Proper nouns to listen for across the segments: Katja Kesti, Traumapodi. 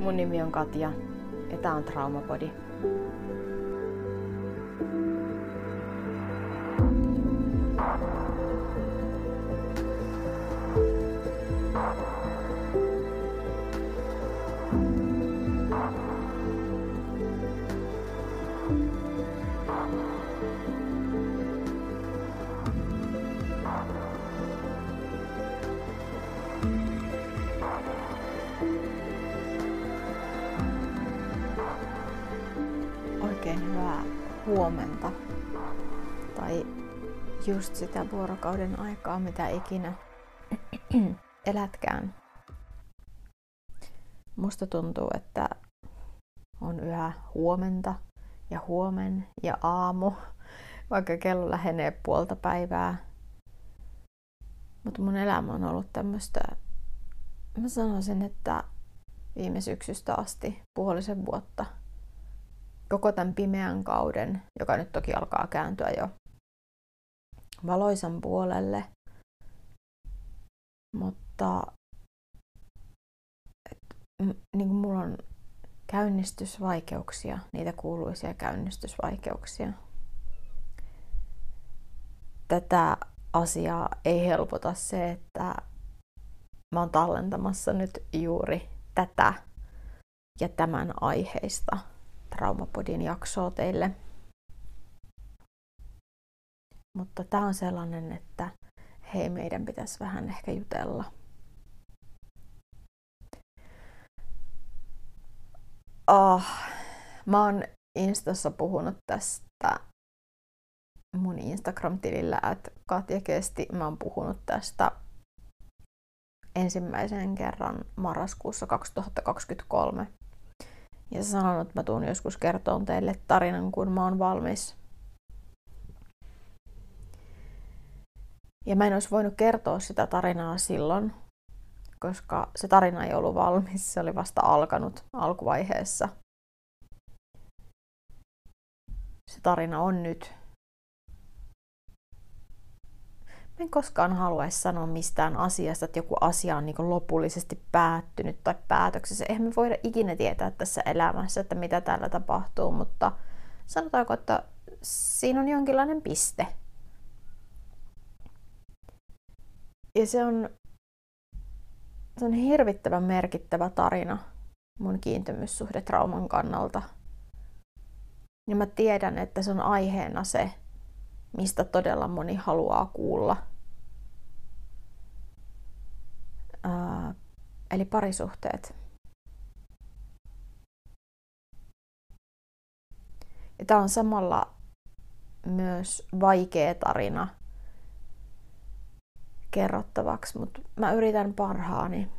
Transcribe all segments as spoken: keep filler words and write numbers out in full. Mun nimi on Katja ja tää on Traumapodi. Oikein hyvää huomenta tai just sitä vuorokauden aikaa, mitä ikinä elätkään. Musta tuntuu, että on yhä huomenta ja huomen ja aamu, vaikka kello lähenee puolta päivää. Mutta mun elämä on ollut tämmöstä, mä sanoisin, että viime syksystä asti puolisen vuotta. Koko tämän pimeän kauden, joka nyt toki alkaa kääntyä jo valoisan puolelle, mutta et, niin kuin mulla on käynnistysvaikeuksia, niitä kuuluisia käynnistysvaikeuksia. Tätä asiaa ei helpota se, että mä oon tallentamassa nyt juuri tätä ja tämän aiheista Traumapodin jaksoa teille. Mutta tää on sellainen, että hei, meidän pitäisi vähän ehkä jutella. Oh, mä oon Instassa puhunut tästä mun Instagram-tilillä, että Katja Kesti, mä oon puhunut tästä ensimmäisen kerran marraskuussa kaksituhattakaksikymmentäkolme. Ja sanon, että mä tuun joskus kertomaan teille tarinan, kun mä oon valmis. Ja mä en olisi voinut kertoa sitä tarinaa silloin, koska se tarina ei ollut valmis. Se oli vasta alkanut alkuvaiheessa. Se tarina on nyt. Mä en koskaan haluaisi sanoa mistään asiasta, että joku asia on niin kuin lopullisesti päättynyt tai päätöksessä. Eihän me voida ikinä tietää tässä elämässä, että mitä täällä tapahtuu, mutta sanotaanko, että siinä on jonkinlainen piste. Ja se on, se on hirvittävän merkittävä tarina mun kiintymyssuhde trauman kannalta. Ja mä tiedän, että se on aiheena se, mistä todella moni haluaa kuulla. Ää, eli parisuhteet. Ja tämä on samalla myös vaikea tarina kerrottavaksi, mutta mä yritän parhaani.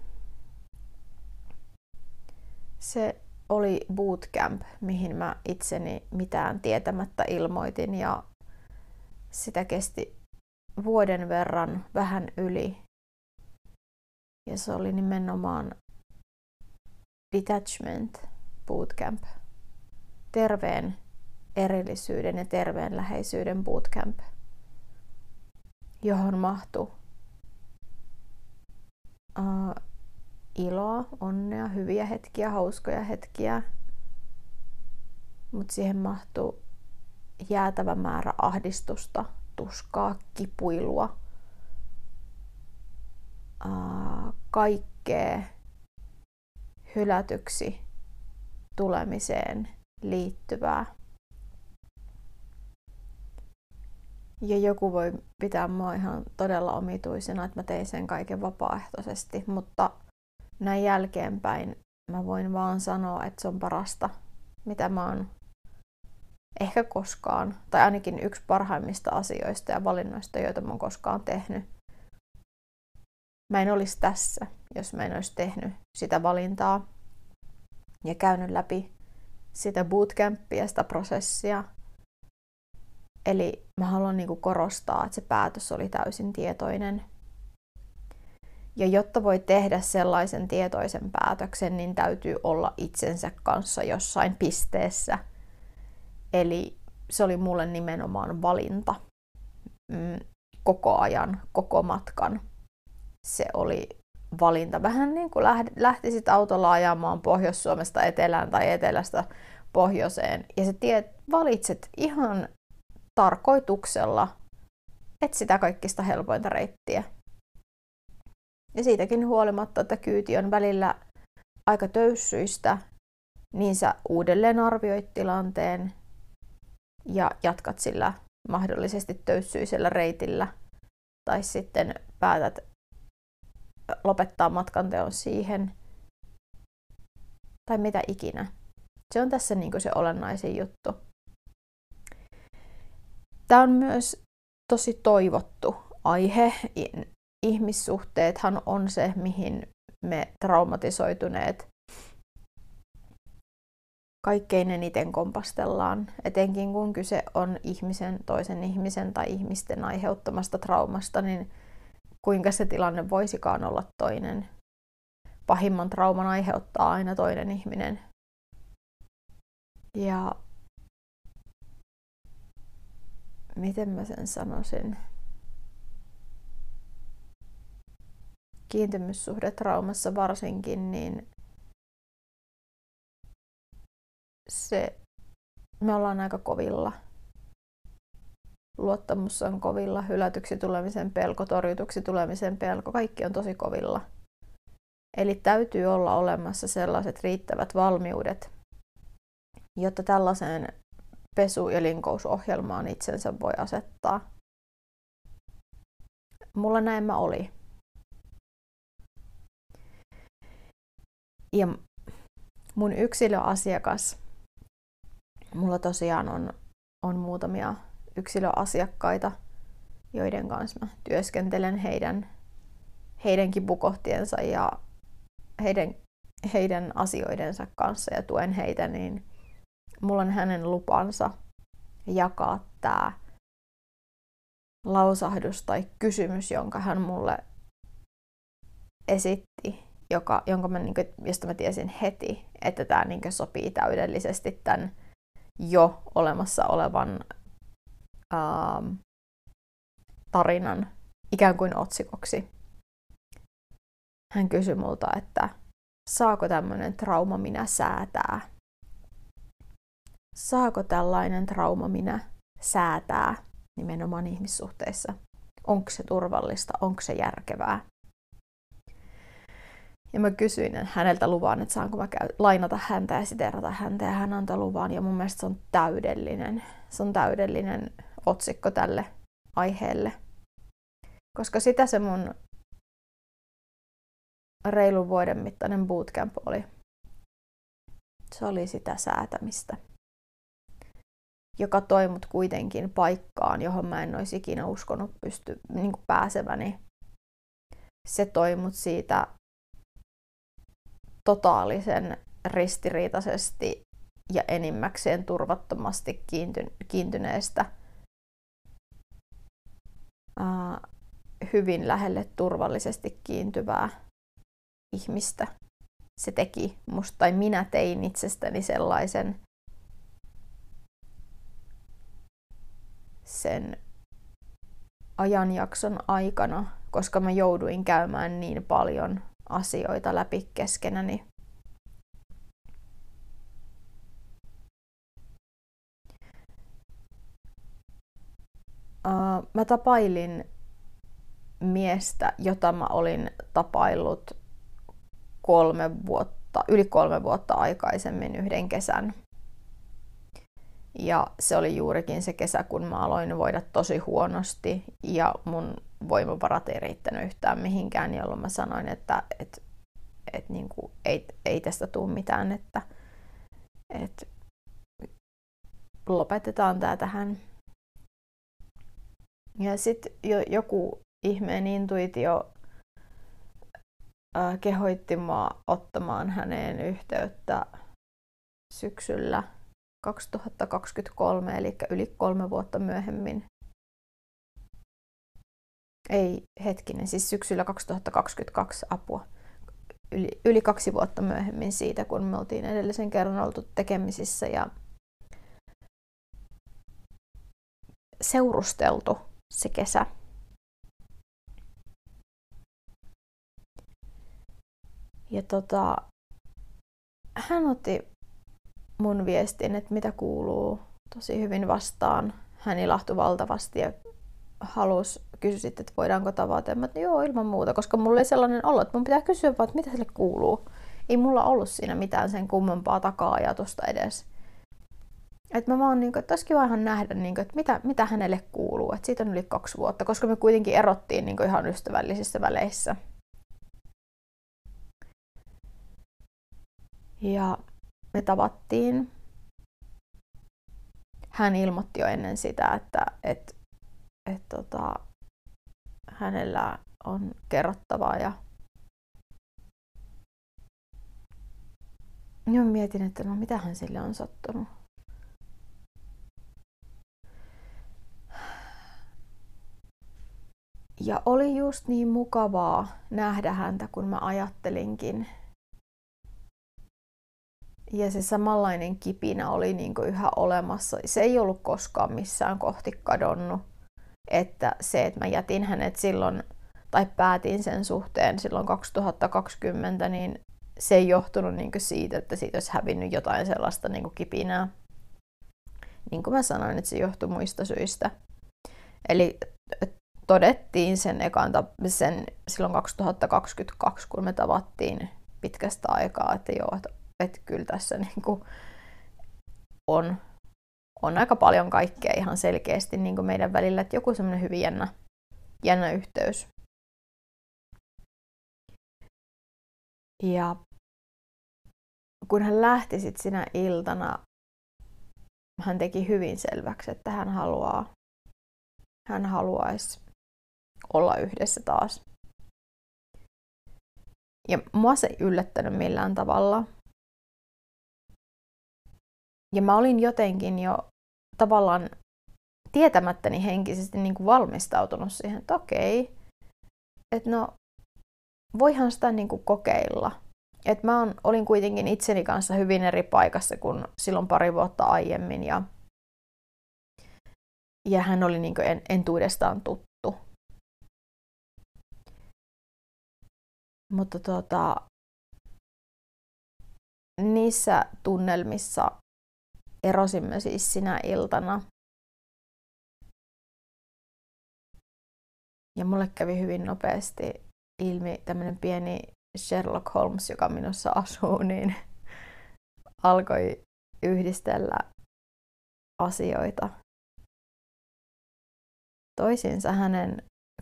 Se oli bootcamp, mihin mä itseni mitään tietämättä ilmoitin, ja sitä kesti vuoden verran, vähän yli. Ja se oli nimenomaan detachment bootcamp. Terveen erillisyyden ja terveen läheisyyden bootcamp, johon mahtui uh, iloa, onnea, hyviä hetkiä, hauskoja hetkiä. Mutta siihen mahtui jäätävä määrä ahdistusta, tuskaa, kipuilua, ää, kaikkea hylätyksi tulemiseen liittyvää. Ja joku voi pitää mua ihan todella omituisena, että mä tein sen kaiken vapaaehtoisesti, mutta näin jälkeenpäin mä voin vaan sanoa, että se on parasta, mitä mä oon ehkä koskaan, tai ainakin yksi parhaimmista asioista ja valinnoista, joita mä oon koskaan tehnyt. Mä en olisi tässä, jos mä en olisi tehnyt sitä valintaa ja käynyt läpi sitä bootcampia, sitä prosessia. Eli mä haluan niinku korostaa, että se päätös oli täysin tietoinen. Ja jotta voi tehdä sellaisen tietoisen päätöksen, niin täytyy olla itsensä kanssa jossain pisteessä. Eli se oli mulle nimenomaan valinta koko ajan, koko matkan. se oli valinta. Vähän niin kuin lähtisit autolla ajamaan Pohjois-Suomesta etelään tai etelästä pohjoiseen. Ja sä tiedät, valitset ihan tarkoituksella, et sitä kaikista helpointa reittiä. Ja siitäkin huolimatta, että kyyti on välillä aika töyssyistä, niin sä uudelleen arvioit tilanteen ja jatkat sillä mahdollisesti töyssyisellä reitillä. Tai sitten päätät lopettaa matkanteon siihen. Tai mitä ikinä. Se on tässä niin kuin se olennaisin juttu. Tämä on myös tosi toivottu aihe. Ihmissuhteethan on se, mihin me traumatisoituneet kaikkein eniten kompastellaan, etenkin kun kyse on ihmisen, toisen ihmisen tai ihmisten aiheuttamasta traumasta, niin kuinka se tilanne voisikaan olla toinen. Pahimman trauman aiheuttaa aina toinen ihminen. Ja miten mä sen sanoisin? Kiintymyssuhdetraumassa varsinkin, niin se, me ollaan aika kovilla. Luottamus on kovilla, hylätyksi tulemisen pelko, torjutuksi tulemisen pelko, kaikki on tosi kovilla. Eli täytyy olla olemassa sellaiset riittävät valmiudet, jotta tällaiseen pesu- ja linkousohjelmaan itsensä voi asettaa. Mulla näin mä oli. Ja mun yksilöasiakas, mulla tosiaan on, on muutamia yksilöasiakkaita, joiden kanssa mä työskentelen heidän, heidän kipukohtiensa ja heidän, heidän asioidensa kanssa ja tuen heitä, niin mulla on hänen lupansa jakaa tää lausahdus tai kysymys, jonka hän mulle esitti. Joka, jonka mä, niin kuin, josta mä tiesin heti, että tämä niin kuin sopii täydellisesti tämän jo olemassa olevan ää, tarinan ikään kuin otsikoksi. Hän kysyi multa, että saako tämmöinen trauma minä säätää? Saako tällainen trauma minä säätää nimenomaan ihmissuhteissa? Onko se turvallista? Onko se järkevää? Ja mä kysyin häneltä luvan, että saanko mä käy, lainata häntä ja siteerata häntä, ja hän antoi luvan. Ja mun mielestä se on täydellinen. Se on täydellinen otsikko tälle aiheelle. Koska sitä se mun reilun vuoden mittainen bootcamp oli. Se oli sitä säätämistä. Joka toi mut kuitenkin paikkaan, johon mä en olisi ikinä uskonut pysty, niin kuin pääseväni. Se toi mut siitä totaalisen ristiriitaisesti ja enimmäkseen turvattomasti kiintyneestä ää, hyvin lähelle turvallisesti kiintyvää ihmistä. Se teki musta, tai minä tein itsestäni sellaisen sen ajanjakson aikana, koska mä jouduin käymään niin paljon asioita läpi keskenäni. Uh, mä tapailin miestä, jota mä olin tapaillut kolme vuotta, yli kolme vuotta aikaisemmin yhden kesän. Ja se oli juurikin se kesä, kun mä aloin voida tosi huonosti ja mun voimavarat ei riittänyt yhtään mihinkään, jolloin mä sanoin, että et, et niin kuin, ei, ei tästä tule mitään, että et, lopetetaan tää tähän. Ja sitten joku ihmeen intuitio äh, kehoitti mua ottamaan häneen yhteyttä syksyllä kaksituhattakaksikymmentäkolme, eli yli kolme vuotta myöhemmin. Ei, hetkinen, siis syksyllä kaksituhattakaksikymmentäkaksi apua. Yli, yli kaksi vuotta myöhemmin siitä, kun me oltiin edellisen kerran oltu tekemisissä ja seurusteltu se kesä. Ja tota, hän otti mun viestin, että mitä kuuluu, tosi hyvin vastaan. Hän ilahtui valtavasti ja halusi kysyä sitten, että voidaanko tavata. Ja mä, että joo, ilman muuta, koska mulla oli sellainen olo, että mun pitää kysyä vaan, että mitä sille kuuluu. Ei mulla ollut siinä mitään sen kummempaa taka-ajatusta edes. Että mä vaan niinku, että olisi kiva ihan nähdä, niinku, että mitä, mitä hänelle kuuluu. Että siitä on yli kaksi vuotta, koska me kuitenkin erottiin niinku ihan ystävällisissä väleissä. Ja me tavattiin. Hän ilmoitti jo ennen sitä, että et, et tota, hänellä on kerrottavaa. Ja minä mietin, että no mitähän sille on sattunut. Ja oli just niin mukavaa nähdä häntä, kun mä ajattelinkin. Ja se samanlainen kipinä oli niinku yhä olemassa. Se ei ollut koskaan missään kohti kadonnut. Että se, että mä jätin hänet silloin, tai päätin sen suhteen silloin kaksituhattakaksikymmentä, niin se ei johtunut niinku siitä, että siitä olisi hävinnyt jotain sellaista niinku kipinää. Niin kuin mä sanoin, että se johtui muista syistä. Eli todettiin sen, ekan, sen silloin kaksituhattakaksikymmentäkaksi, kun me tavattiin pitkästä aikaa, että joo, että että kyllä tässä niinku on, on aika paljon kaikkea ihan selkeästi niinku meidän välillä, että joku semmoinen hyvin jännä, jännä yhteys. Ja kun hän lähti sit sinä iltana, hän teki hyvin selväksi, että hän haluaa, hän haluaisi olla yhdessä taas. Ja mua se ei yllättänyt millään tavalla. Ja mä olin jotenkin jo tavallaan tietämättäni henkisesti niin kuin valmistautunut siihen, että okei, että no voihan sitä niin kuin kokeilla. Et mä on, olin kuitenkin itseni kanssa hyvin eri paikassa kuin silloin pari vuotta aiemmin ja, ja hän oli niin kuin en, entuudestaan tuttu. Mutta tota, niissä tunnelmissa erosimme siis sinä iltana. Ja mulle kävi hyvin nopeasti ilmi tämmönen pieni Sherlock Holmes, joka minussa asuu, niin alkoi yhdistellä asioita toisiinsa hänen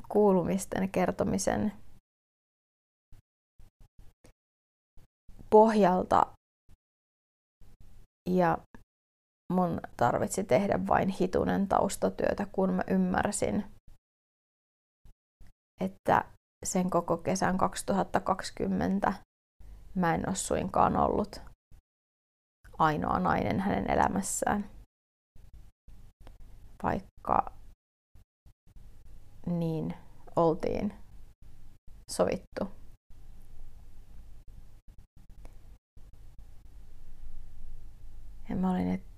kuulumisten kertomisen pohjalta. Ja mun tarvitsi tehdä vain hitunen taustatyötä, kun mä ymmärsin, että sen koko kesän kaksituhattakaksikymmentä mä en ole suinkaan ollut ainoa nainen hänen elämässään. Vaikka niin oltiin sovittu. Ja mä olin, että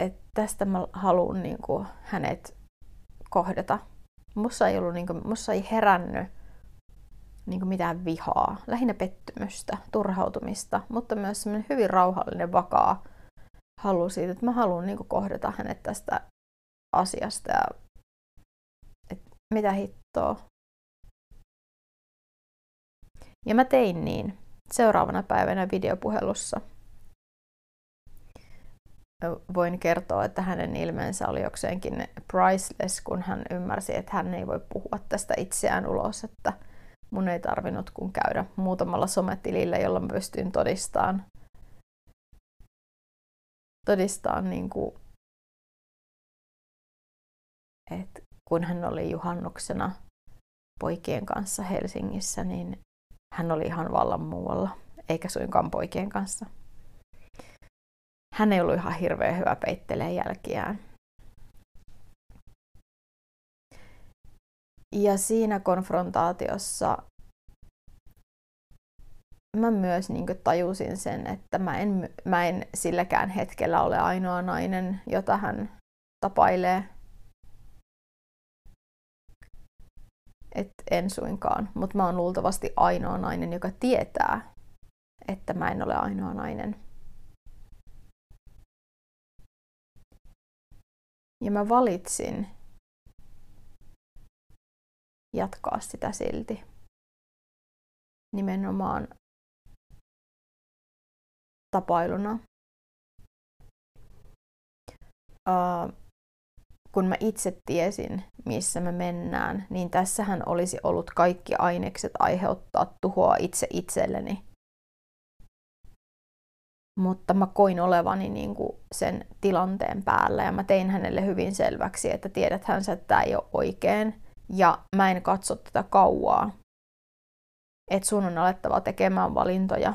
että tästä mä haluun niinku hänet kohdata. Mussa ei, ollut, niinku, mussa ei herännyt niinku mitään vihaa, lähinnä pettymystä, turhautumista, mutta myös semmoinen hyvin rauhallinen, vakaa halu siitä, että mä haluun niinku kohdata hänet tästä asiasta. Ja, et mitä hittoa. Ja mä tein niin seuraavana päivänä videopuhelussa. Voin kertoa, että hänen ilmeensä oli jokseenkin priceless, kun hän ymmärsi, että hän ei voi puhua tästä itseään ulos, että mun ei tarvinnut kun käydä muutamalla sometilillä, jolla mä pystyin todistamaan, todistamaan niin kuin, että kun hän oli juhannuksena poikien kanssa Helsingissä, niin hän oli ihan vallan muualla, eikä suinkaan poikien kanssa. Hän ei ollut ihan hirveän hyvä peittelee jälkiään. Ja siinä konfrontaatiossa mä myös niin kuin tajusin sen, että mä en, mä en silläkään hetkellä ole ainoa nainen, jota hän tapailee. Että en suinkaan, mutta mä oon luultavasti ainoa nainen, joka tietää, että mä en ole ainoa nainen. Ja mä valitsin jatkaa sitä silti. Nimenomaan tapailuna. Uh, kun mä itse tiesin, missä me mennään, niin tässähän olisi ollut kaikki ainekset aiheuttaa tuhoa itse itselleni. Mutta mä koin olevani niin kuin sen tilanteen päällä ja mä tein hänelle hyvin selväksi, että tiedäthän sä, että tää ei ole oikein. Ja mä en katso tätä kauaa. Että sun on alettava tekemään valintoja.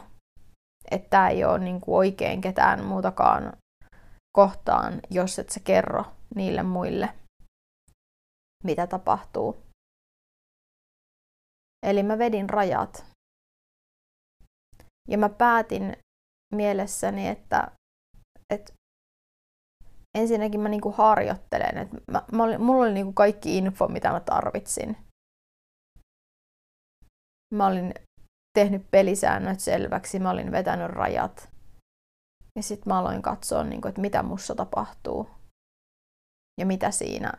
Että tää ei ole niin kuin oikein ketään muutakaan kohtaan, jos et sä kerro niille muille, mitä tapahtuu. Eli mä vedin rajat. Ja mä päätin mielessäni, että, että ensinnäkin mä niinku harjoittelen. Että mä, mä olin, mulla oli niinku kaikki info, mitä mä tarvitsin. Mä olin tehnyt pelisäännöt selväksi, mä olin vetänyt rajat. Ja sit mä aloin katsoa, niinku, että mitä mussa tapahtuu. Ja mitä siinä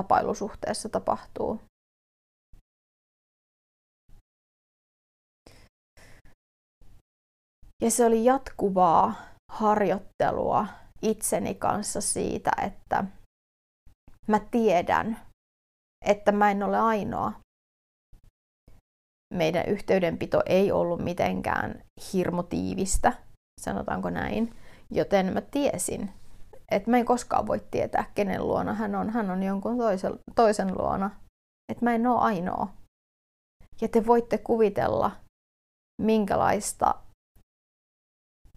tapailusuhteessa tapahtuu. Ja se oli jatkuvaa harjoittelua itseni kanssa siitä, että mä tiedän, että mä en ole ainoa. Meidän yhteydenpito ei ollut mitenkään hirmotiivistä, sanotaanko näin, joten mä tiesin, että mä en koskaan voi tietää, kenen luona hän on. Hän on jonkun toisen, toisen luona. Että mä en ole ainoa. Ja te voitte kuvitella, minkälaista.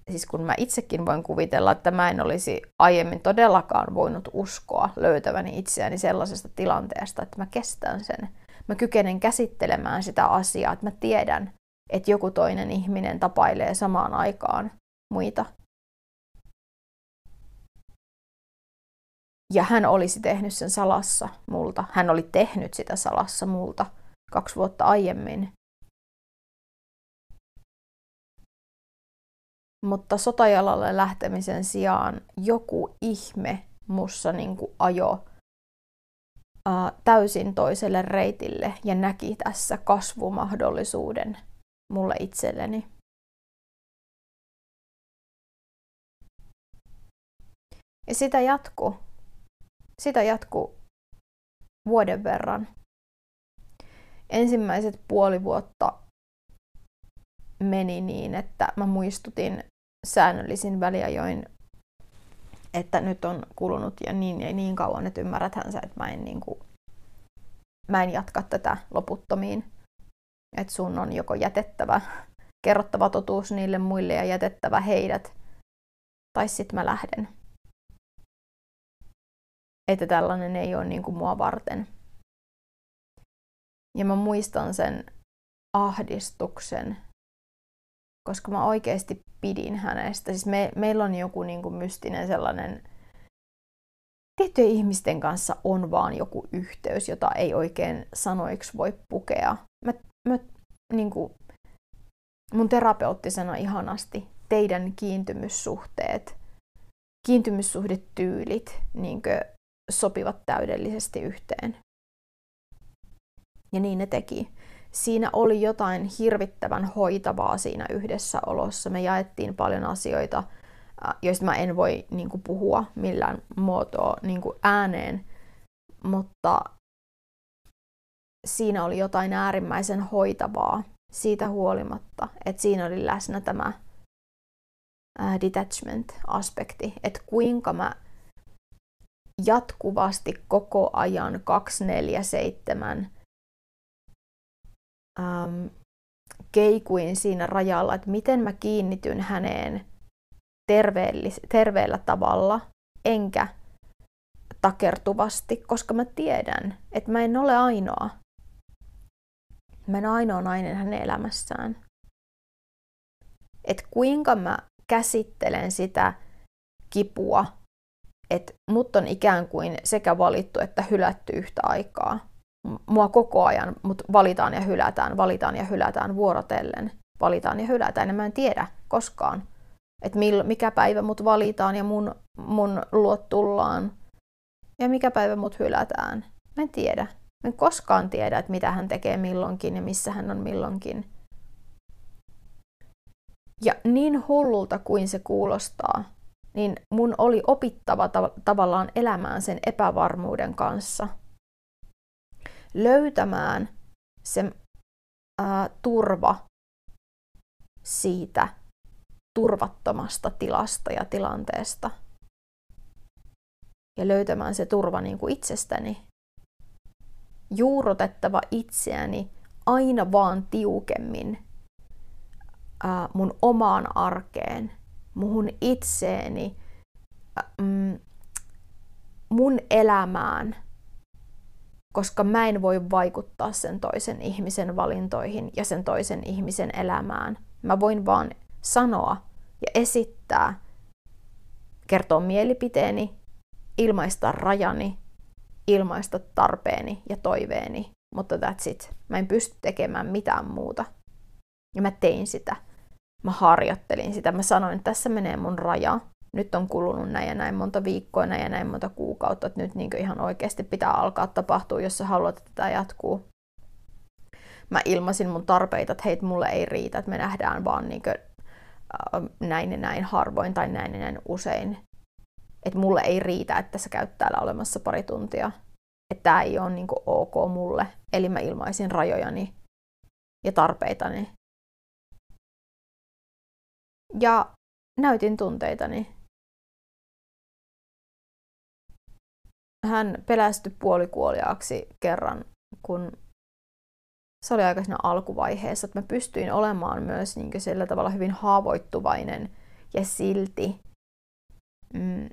Siis kun mä itsekin voin kuvitella, että mä en olisi aiemmin todellakaan voinut uskoa löytäväni itseäni sellaisesta tilanteesta, että mä kestän sen. Mä kykenen käsittelemään sitä asiaa, että mä tiedän, että joku toinen ihminen tapailee samaan aikaan muita. Ja hän olisi tehnyt sen salassa multa. Hän oli tehnyt sitä salassa multa kaksi vuotta aiemmin. Mutta sotajalalle lähtemisen sijaan joku ihme mussa niin kuin ajo ää, täysin toiselle reitille ja näki tässä kasvumahdollisuuden mulle itselleni. Ja sitä jatkuu. Sitä jatkuu vuoden verran. Ensimmäiset puoli vuotta meni niin, että mä muistutin säännöllisin väliajoin, että nyt on kulunut ja niin, ja niin kauan, että ymmärräthän sä, että mä en, niin kuin, mä en jatka tätä loputtomiin. Että sun on joko jätettävä, kerrottava totuus niille muille ja jätettävä heidät, tai sit mä lähden. Että tällainen ei ole niin kuin mua varten. Ja mä muistan sen ahdistuksen, koska mä oikeasti pidin hänestä. Siis me, meillä on joku niin kuin mystinen sellainen, tiettyjen ihmisten kanssa on vaan joku yhteys, jota ei oikein sanoiksi voi pukea. Mä, mä, niin kuin, mun terapeutti sanoi ihanasti, teidän kiintymyssuhteet, kiintymyssuhdetyylit niin kuin, sopivat täydellisesti yhteen. Ja niin ne teki. Siinä oli jotain hirvittävän hoitavaa siinä yhdessäolossa. Me jaettiin paljon asioita, joista mä en voi niin kuin, puhua millään muotoa niin kuin, ääneen, mutta siinä oli jotain äärimmäisen hoitavaa siitä huolimatta, että siinä oli läsnä tämä äh, detachment-aspekti, että kuinka mä jatkuvasti koko ajan kaksikymmentäneljä seitsemän Ähm, keikuin siinä rajalla, että miten mä kiinnityn häneen terveellis- terveellä tavalla, enkä takertuvasti, koska mä tiedän, että mä en ole ainoa. Mä en ole ainoa nainen hänen elämässään. Että kuinka mä käsittelen sitä kipua, että mut on ikään kuin sekä valittu että hylätty yhtä aikaa. mua koko ajan, mut valitaan ja hylätään, valitaan ja hylätään vuorotellen, valitaan ja hylätään. Ja mä en tiedä koskaan, että mikä päivä mut valitaan ja mun, mun luot tullaan ja mikä päivä mut hylätään. Mä en tiedä. Mä en koskaan tiedä, että mitä hän tekee milloinkin ja missä hän on milloinkin. Ja niin hullulta kuin se kuulostaa, niin mun oli opittava tav- tavallaan elämään sen epävarmuuden kanssa. Löytämään se ää, turva siitä turvattomasta tilasta ja tilanteesta. Ja löytämään se turva niin kuin itsestäni. Juurrutettava itseäni aina vaan tiukemmin ää, mun omaan arkeen, muhun itseeni, ää, mm, mun elämään. Koska mä en voi vaikuttaa sen toisen ihmisen valintoihin ja sen toisen ihmisen elämään. Mä voin vaan sanoa ja esittää, kertoa mielipiteeni, ilmaista rajani, ilmaista tarpeeni ja toiveeni. Mutta that's it. Mä en pysty tekemään mitään muuta. Ja mä tein sitä. Mä harjoittelin sitä. Mä sanoin, että tässä menee mun raja. Nyt on kulunut näin ja näin monta viikkoa, näin ja näin monta kuukautta, että nyt niin kuin ihan oikeasti pitää alkaa tapahtua, jos sä haluat, että tämä jatkuu. Mä ilmasin mun tarpeita, että hei, mulle ei riitä, että me nähdään vaan niin kuin, äh, näin ja näin harvoin tai näin ja näin usein. Että mulle ei riitä, että sä käyt täällä olemassa pari tuntia. Että tää ei ole niin kuin ok mulle. Eli mä ilmaisin rajojani ja tarpeitani. Ja näytin tunteitani. Hän pelästyi puolikuoliaaksi kerran, kun se oli aika siinä alkuvaiheessa, että mä pystyin olemaan myös niin kuin sillä tavalla hyvin haavoittuvainen ja silti mm,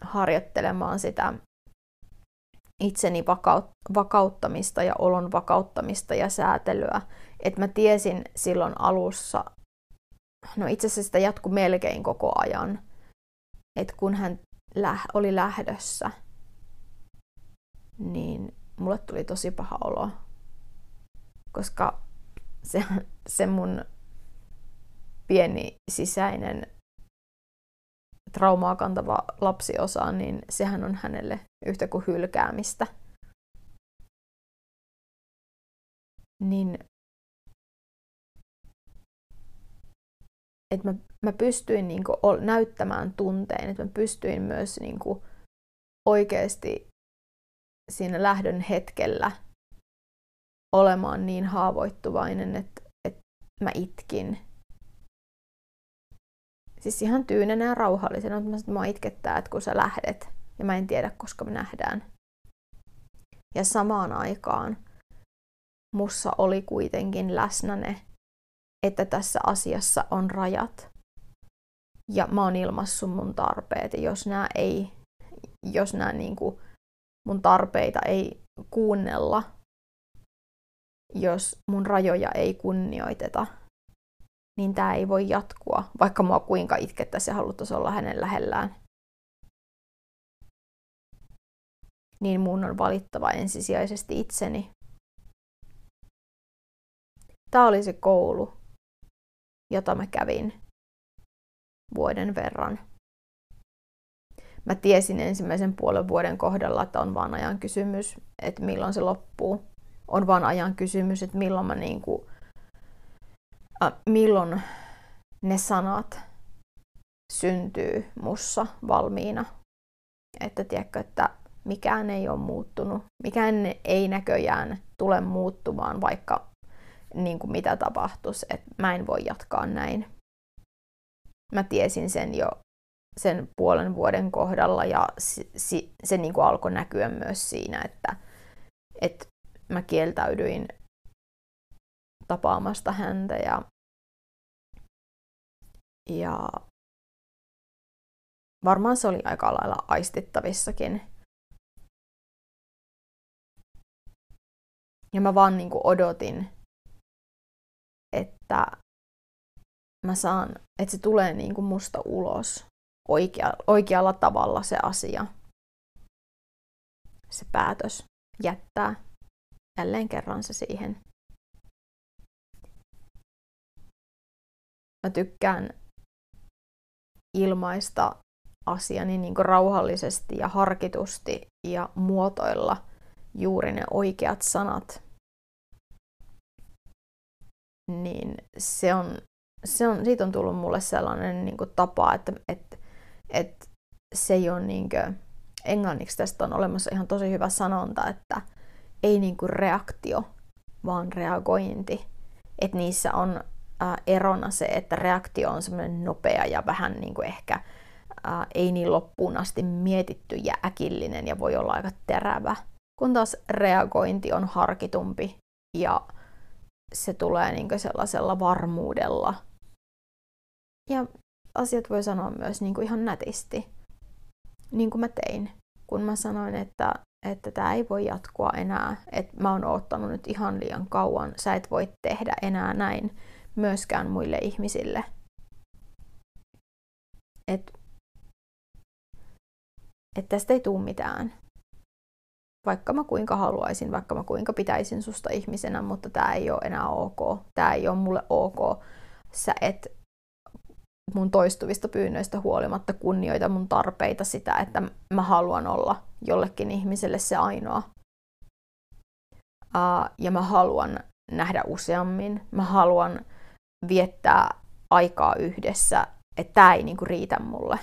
harjoittelemaan sitä itseni vakaut- vakauttamista ja olon vakauttamista ja säätelyä. Että mä tiesin silloin alussa, no itse asiassa sitä jatkui melkein koko ajan, että kun hän läh- oli lähdössä, niin mulle tuli tosi paha olo, koska se, se mun pieni sisäinen traumaa kantava lapsiosa, niin sehän on hänelle yhtä kuin hylkäämistä. Niin että mä, mä pystyin niinku näyttämään tunteen, että mä pystyin myös niinku oikeasti siinä lähdön hetkellä olemaan niin haavoittuvainen, että, että mä itkin. Siis ihan tyynenä ja rauhallisena, mutta mä sanoin, että mä itkettää, että kun sä lähdet, ja mä en tiedä, koska me nähdään. Ja samaan aikaan mussa oli kuitenkin läsnä ne, että tässä asiassa on rajat ja mä oon ilmaissut mun tarpeet. Jos nämä ei, jos nämä niin kuin mun tarpeita ei kuunnella, jos mun rajoja ei kunnioiteta, niin tää ei voi jatkua, vaikka mua kuinka itkettäisi ja haluttaisi olla hänen lähellään. Niin mun on valittava ensisijaisesti itseni. Tää oli se koulu, jota mä kävin vuoden verran. Mä tiesin ensimmäisen puolen vuoden kohdalla, että on vaan ajan kysymys, että milloin se loppuu. On vaan ajan kysymys, että milloin, mä niinku, äh, milloin ne sanat syntyy mussa valmiina. Että tiedätkö, että mikään ei ole muuttunut. Mikään ei näköjään tule muuttumaan, vaikka niin kuin mitä tapahtuisi, että mä en voi jatkaa näin. Mä tiesin sen jo sen puolen vuoden kohdalla ja si- se niin kuin alkoi näkyä myös siinä, että, että mä kieltäydyin tapaamasta häntä ja, ja varmaan se oli aika lailla aistittavissakin. Ja mä vaan niin kuin odotin, että mä saan, että se tulee niin kuin musta ulos oikea, oikealla tavalla se asia. Se päätös jättää jälleen kerran se siihen. Mä tykkään ilmaista asiani niin kuin rauhallisesti ja harkitusti ja muotoilla juuri ne oikeat sanat. Niin se on, se on, siitä on tullut mulle sellainen niin kuin tapa, että, että, että se ei ole niin kuin, englanniksi tästä on olemassa ihan tosi hyvä sanonta, että ei niin kuin reaktio, vaan reagointi. Että niissä on äh, erona se, että reaktio on semmoinen nopea ja vähän niin kuin ehkä äh, ei niin loppuun asti mietitty ja äkillinen ja voi olla aika terävä. Kun taas reagointi on harkitumpi ja se tulee niin kuin sellaisella varmuudella. Ja asiat voi sanoa myös niin kuin ihan nätisti. Niin kuin mä tein, kun mä sanoin, että että tää ei voi jatkua enää, että mä oon oottanut nyt ihan liian kauan, sä et voi tehdä enää näin myöskään muille ihmisille. Että et tästä ei tuu mitään. Vaikka mä kuinka haluaisin, vaikka mä kuinka pitäisin susta ihmisenä, mutta tää ei oo enää ok. Tää ei oo mulle ok. Sä et mun toistuvista pyynnöistä huolimatta kunnioita mun tarpeita sitä, että mä haluan olla jollekin ihmiselle se ainoa. Uh, ja mä haluan nähdä useammin. Mä haluan viettää aikaa yhdessä. Että tää ei niinku riitä mulle.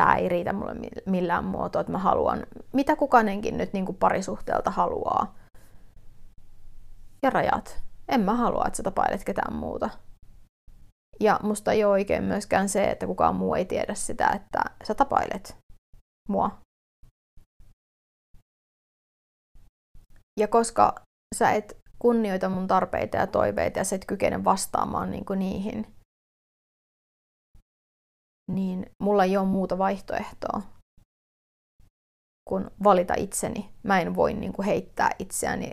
Tää ei riitä mulle millään muotoa. Että mä haluan, mitä kukainenkin nyt niinku parisuhteelta haluaa. Ja rajat. En mä halua, että sä tapailet ketään muuta. Ja musta ei ole oikein myöskään se, että kukaan muu ei tiedä sitä, että sä tapailet mua. Ja koska sä et kunnioita mun tarpeita ja toiveita ja sä et kykene vastaamaan niin kuin niihin, niin mulla ei ole muuta vaihtoehtoa kuin valita itseni. Mä en voi niin kuin heittää itseäni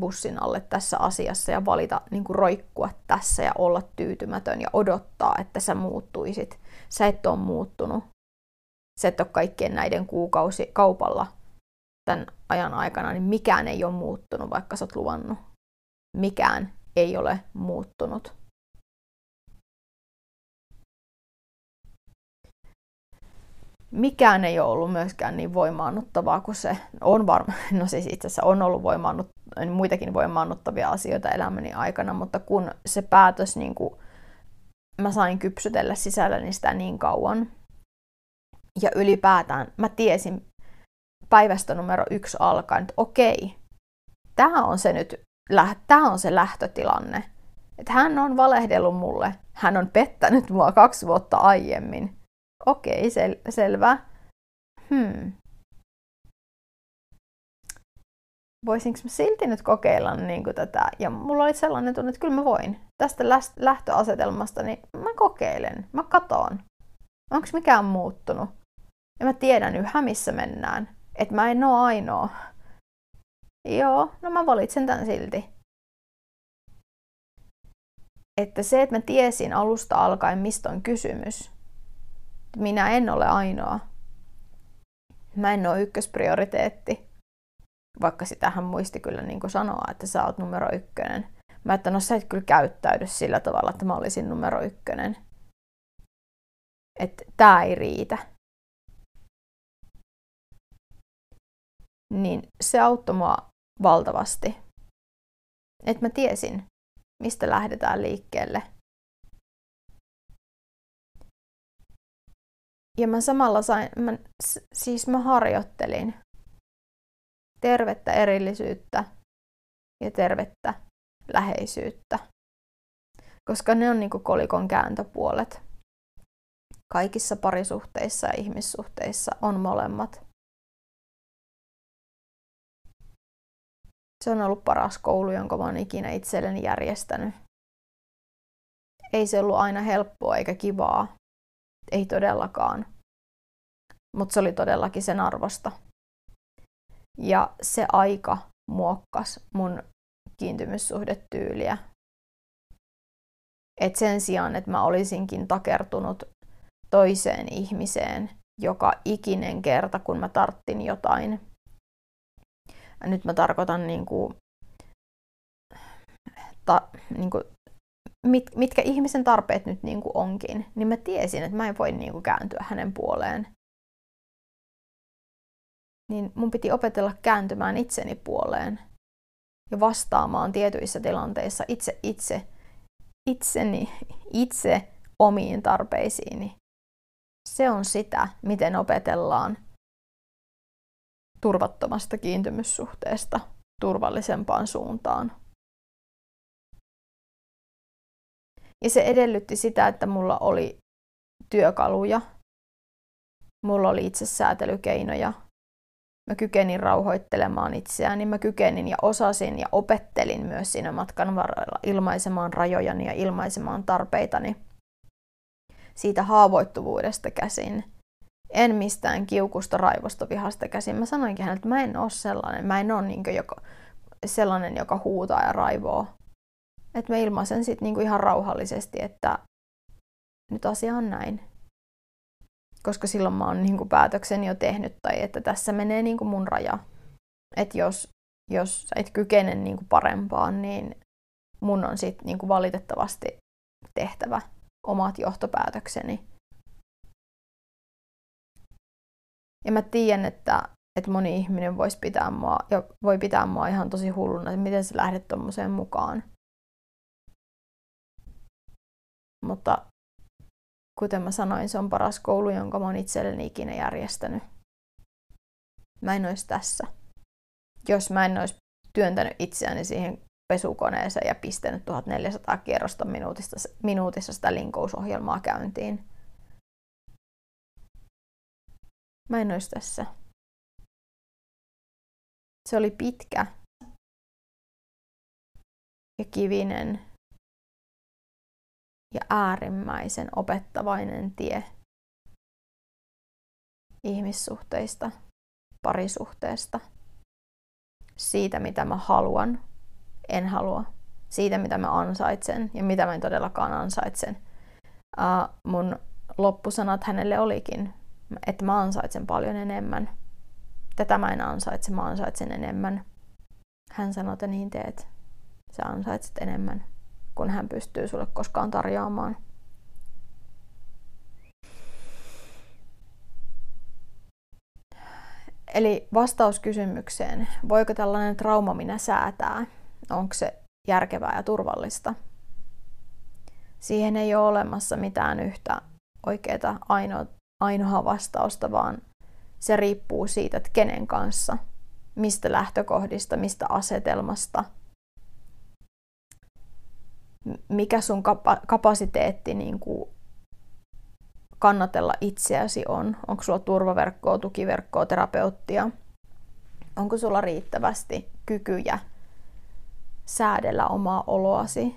bussin alle tässä asiassa ja valita niin kuin roikkua tässä ja olla tyytymätön ja odottaa, että sä muuttuisit. Sä et ole muuttunut. Sä et ole kaikkien näiden kuukausi kaupalla tämän ajan aikana, niin mikään ei ole muuttunut, vaikka sä oot luvannut. Mikään ei ole muuttunut. Mikään ei ole ollut myöskään niin voimaannuttavaa kuin se on varmaan, no siis itse asiassa on ollut voimaannut, muitakin voimaannuttavia asioita elämäni aikana, mutta kun se päätös, niin kuin mä sain kypsytellä sisälläni sitä niin kauan, ja ylipäätään mä tiesin päivästä numero yksi alkaen, että okei, tämä on se nyt, tämä on se lähtötilanne. Että hän on valehdellut mulle, hän on pettänyt mua kaksi vuotta aiemmin. Okei, sel- selvä. Hmm. Voisinko mä silti nyt kokeilla niin kuin tätä? Ja mulla oli sellainen tunne, että kyllä mä voin. Tästä lähtöasetelmasta niin mä kokeilen, mä katon. Onko mikään muuttunut? Ja mä tiedän yhä, missä mennään. Että mä en oo ainoa. Joo, no mä valitsen tän silti. Että se, että mä tiesin alusta alkaen, mistä on kysymys. Minä en ole ainoa. Mä en oo ykkösprioriteetti. Vaikka sitähän muisti kyllä niin kuin sanoa, että sä oot numero ykkönen. Mä että no sä et kyllä käyttäydy sillä tavalla, että mä olisin numero ykkönen. Että tää ei riitä. Niin se auttoi mua valtavasti. Että mä tiesin, mistä lähdetään liikkeelle. Ja mä samalla sain, mä, siis mä harjoittelin tervettä erillisyyttä ja tervettä läheisyyttä. Koska ne on niinku kolikon kääntöpuolet. Kaikissa parisuhteissa ja ihmissuhteissa on molemmat. Se on ollut paras koulu, jonka mä oon ikinä itselleni järjestänyt. Ei se ollut aina helppoa eikä kivaa. Ei todellakaan. Mutta se oli todellakin sen arvosta. Ja se aika muokkasi mun kiintymyssuhdetyyliä. Et sen sijaan, että mä olisinkin takertunut toiseen ihmiseen joka ikinen kerta, kun mä tarttin jotain. Nyt mä tarkoitan niin kuin ta, niin kuin, mit, mitkä ihmisen tarpeet nyt niin kuin onkin, niin mä tiesin, että mä en voi niin kuin kääntyä hänen puoleen. Niin mun piti opetella kääntymään itseni puoleen ja vastaamaan tietyissä tilanteissa itse itse itseni itse omiin tarpeisiini. Se on sitä, miten opetellaan turvattomasta kiintymyssuhteesta turvallisempaan suuntaan. Ja se edellytti sitä, että mulla oli työkaluja, mulla oli itsesäätelykeinoja, mä kykenin rauhoittelemaan itseäni, mä kykenin ja osasin ja opettelin myös siinä matkan varrella ilmaisemaan rajojani ja ilmaisemaan tarpeitani. Siitä haavoittuvuudesta käsin. En mistään kiukusta, raivosta, vihasta käsin. Mä sanoinkin hänelle, että mä en ole sellainen. Mä en ole niin kuin joka, sellainen, joka huutaa ja raivoo. Että mä ilmaisen sit niin kuin ihan rauhallisesti, että nyt asia on näin. Koska silloin mä oon niin kuin päätökseni jo tehnyt tai että tässä menee niin kuin mun raja. Että jos, jos sä et kykene niin kuin parempaan, niin mun on sit niin kuin valitettavasti tehtävä omat johtopäätökseni. Ja mä tiedän, että, että moni ihminen voisi pitää mua, ja voi pitää mua ihan tosi hulluna, että miten sä lähdet tommoseen mukaan. Mutta kuten mä sanoin, se on paras koulu, jonka mä oon itselleni ikinä järjestänyt. Mä en ois tässä. Jos mä en ois työntänyt itseäni siihen pesukoneeseen ja pistänyt tuhatneljäsataa kierrosta minuutista, minuutissa sitä linkousohjelmaa käyntiin. Mä en ois tässä. Se oli pitkä ja kivinen ja äärimmäisen opettavainen tie ihmissuhteista, parisuhteesta, siitä mitä mä haluan, en halua, siitä mitä mä ansaitsen ja mitä mä en todellakaan ansaitsen. Uh, mun loppusanat hänelle olikin, että mä ansaitsen paljon enemmän. Tätä mä en ansaitse, mä ansaitsen enemmän. Hän sanoi, että niin teet. Sä ansaitset enemmän, kun hän pystyy sulle koskaan tarjoamaan. Eli vastaus kysymykseen, voiko tällainen trauma minä säätää? Onko se järkevää ja turvallista? Siihen ei ole olemassa mitään yhtä oikeaa ainoa, ainoa vastausta, vaan se riippuu siitä, että kenen kanssa, mistä lähtökohdista, mistä asetelmasta, mikä sun kapa- kapasiteetti niin kuin kannatella itseäsi on. Onko sulla turvaverkkoa, tukiverkkoa, terapeuttia? Onko sulla riittävästi kykyjä säädellä omaa oloasi?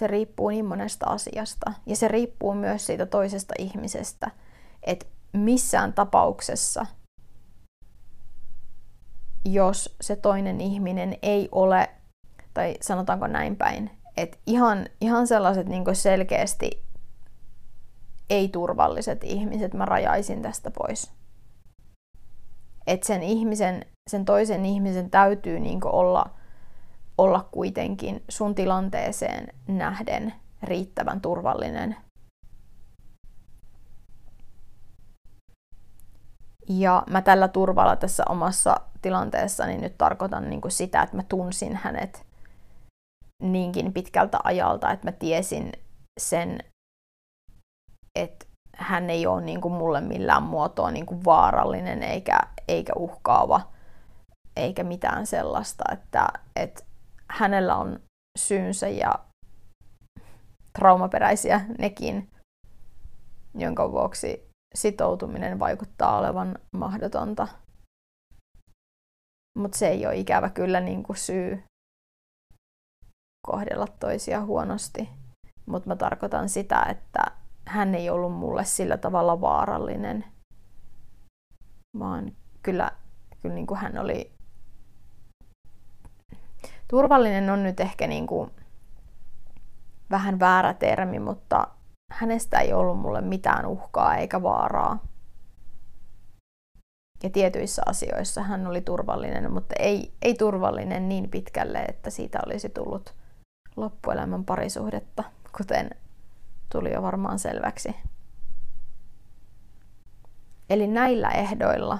Se riippuu niin monesta asiasta. Ja se riippuu myös siitä toisesta ihmisestä. Että missään tapauksessa, jos se toinen ihminen ei ole, tai sanotaanko näin päin, että ihan, ihan sellaiset niin kuin selkeästi ei-turvalliset ihmiset mä rajaisin tästä pois. Että sen ihmisen, sen toisen ihmisen täytyy niin kuin olla, olla kuitenkin sun tilanteeseen nähden riittävän turvallinen. Ja mä tällä turvalla tässä omassa tilanteessani nyt tarkoitan niin kuin sitä, että mä tunsin hänet niinkin pitkältä ajalta, että mä tiesin sen, että hän ei ole niin kuin mulle millään muotoa niin kuin vaarallinen eikä, eikä uhkaava eikä mitään sellaista, että, että hänellä on syynsä ja traumaperäisiä nekin, jonka vuoksi sitoutuminen vaikuttaa olevan mahdotonta. Mutta se ei ole ikävä kyllä niin kuin syy kohdella toisia huonosti. Mutta mä tarkoitan sitä, että hän ei ollut mulle sillä tavalla vaarallinen, vaan kyllä, kyllä niin kuin hän oli... Turvallinen on nyt ehkä niin kuin vähän väärä termi, mutta hänestä ei ollut mulle mitään uhkaa eikä vaaraa. Ja tietyissä asioissa hän oli turvallinen, mutta ei, ei turvallinen niin pitkälle, että siitä olisi tullut loppuelämän parisuhdetta, kuten tuli jo varmaan selväksi. Eli näillä ehdoilla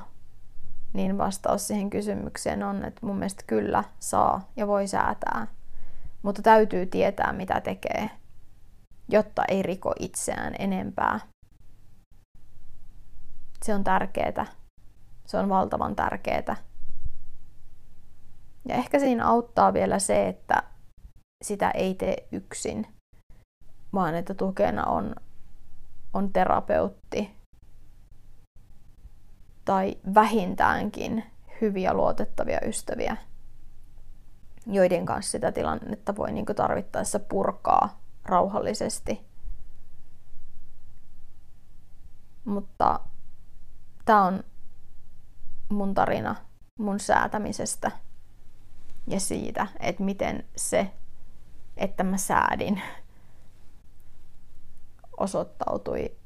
niin vastaus siihen kysymykseen on, että mun mielestä kyllä saa ja voi säätää, mutta täytyy tietää, mitä tekee, jotta ei riko itseään enempää. Se on tärkeää. Se on valtavan tärkeää. Ja ehkä siinä auttaa vielä se, että sitä ei tee yksin, vaan että tukena on, on terapeutti tai vähintäänkin hyviä luotettavia ystäviä, joiden kanssa sitä tilannetta voi niin kuin tarvittaessa purkaa rauhallisesti. Mutta tämä on mun tarina mun säätämisestä ja siitä, että miten se, että mä säädin, osoittautui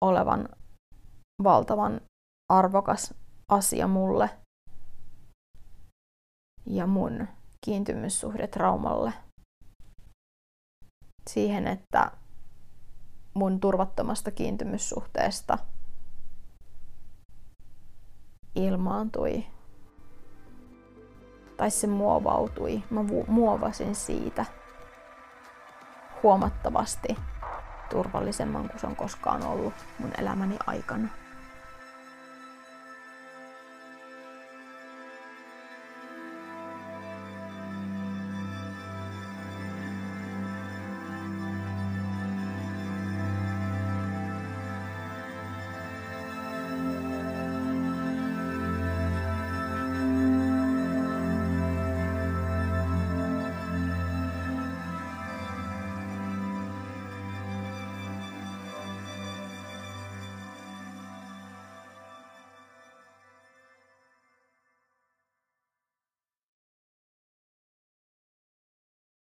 olevan valtavan arvokas asia mulle ja mun kiintymyssuhde traumalle. Siihen, että mun turvattomasta kiintymyssuhteesta ilmaantui, tai se muovautui. Mä muovasin siitä huomattavasti turvallisemman kuin se on koskaan ollut mun elämäni aikana.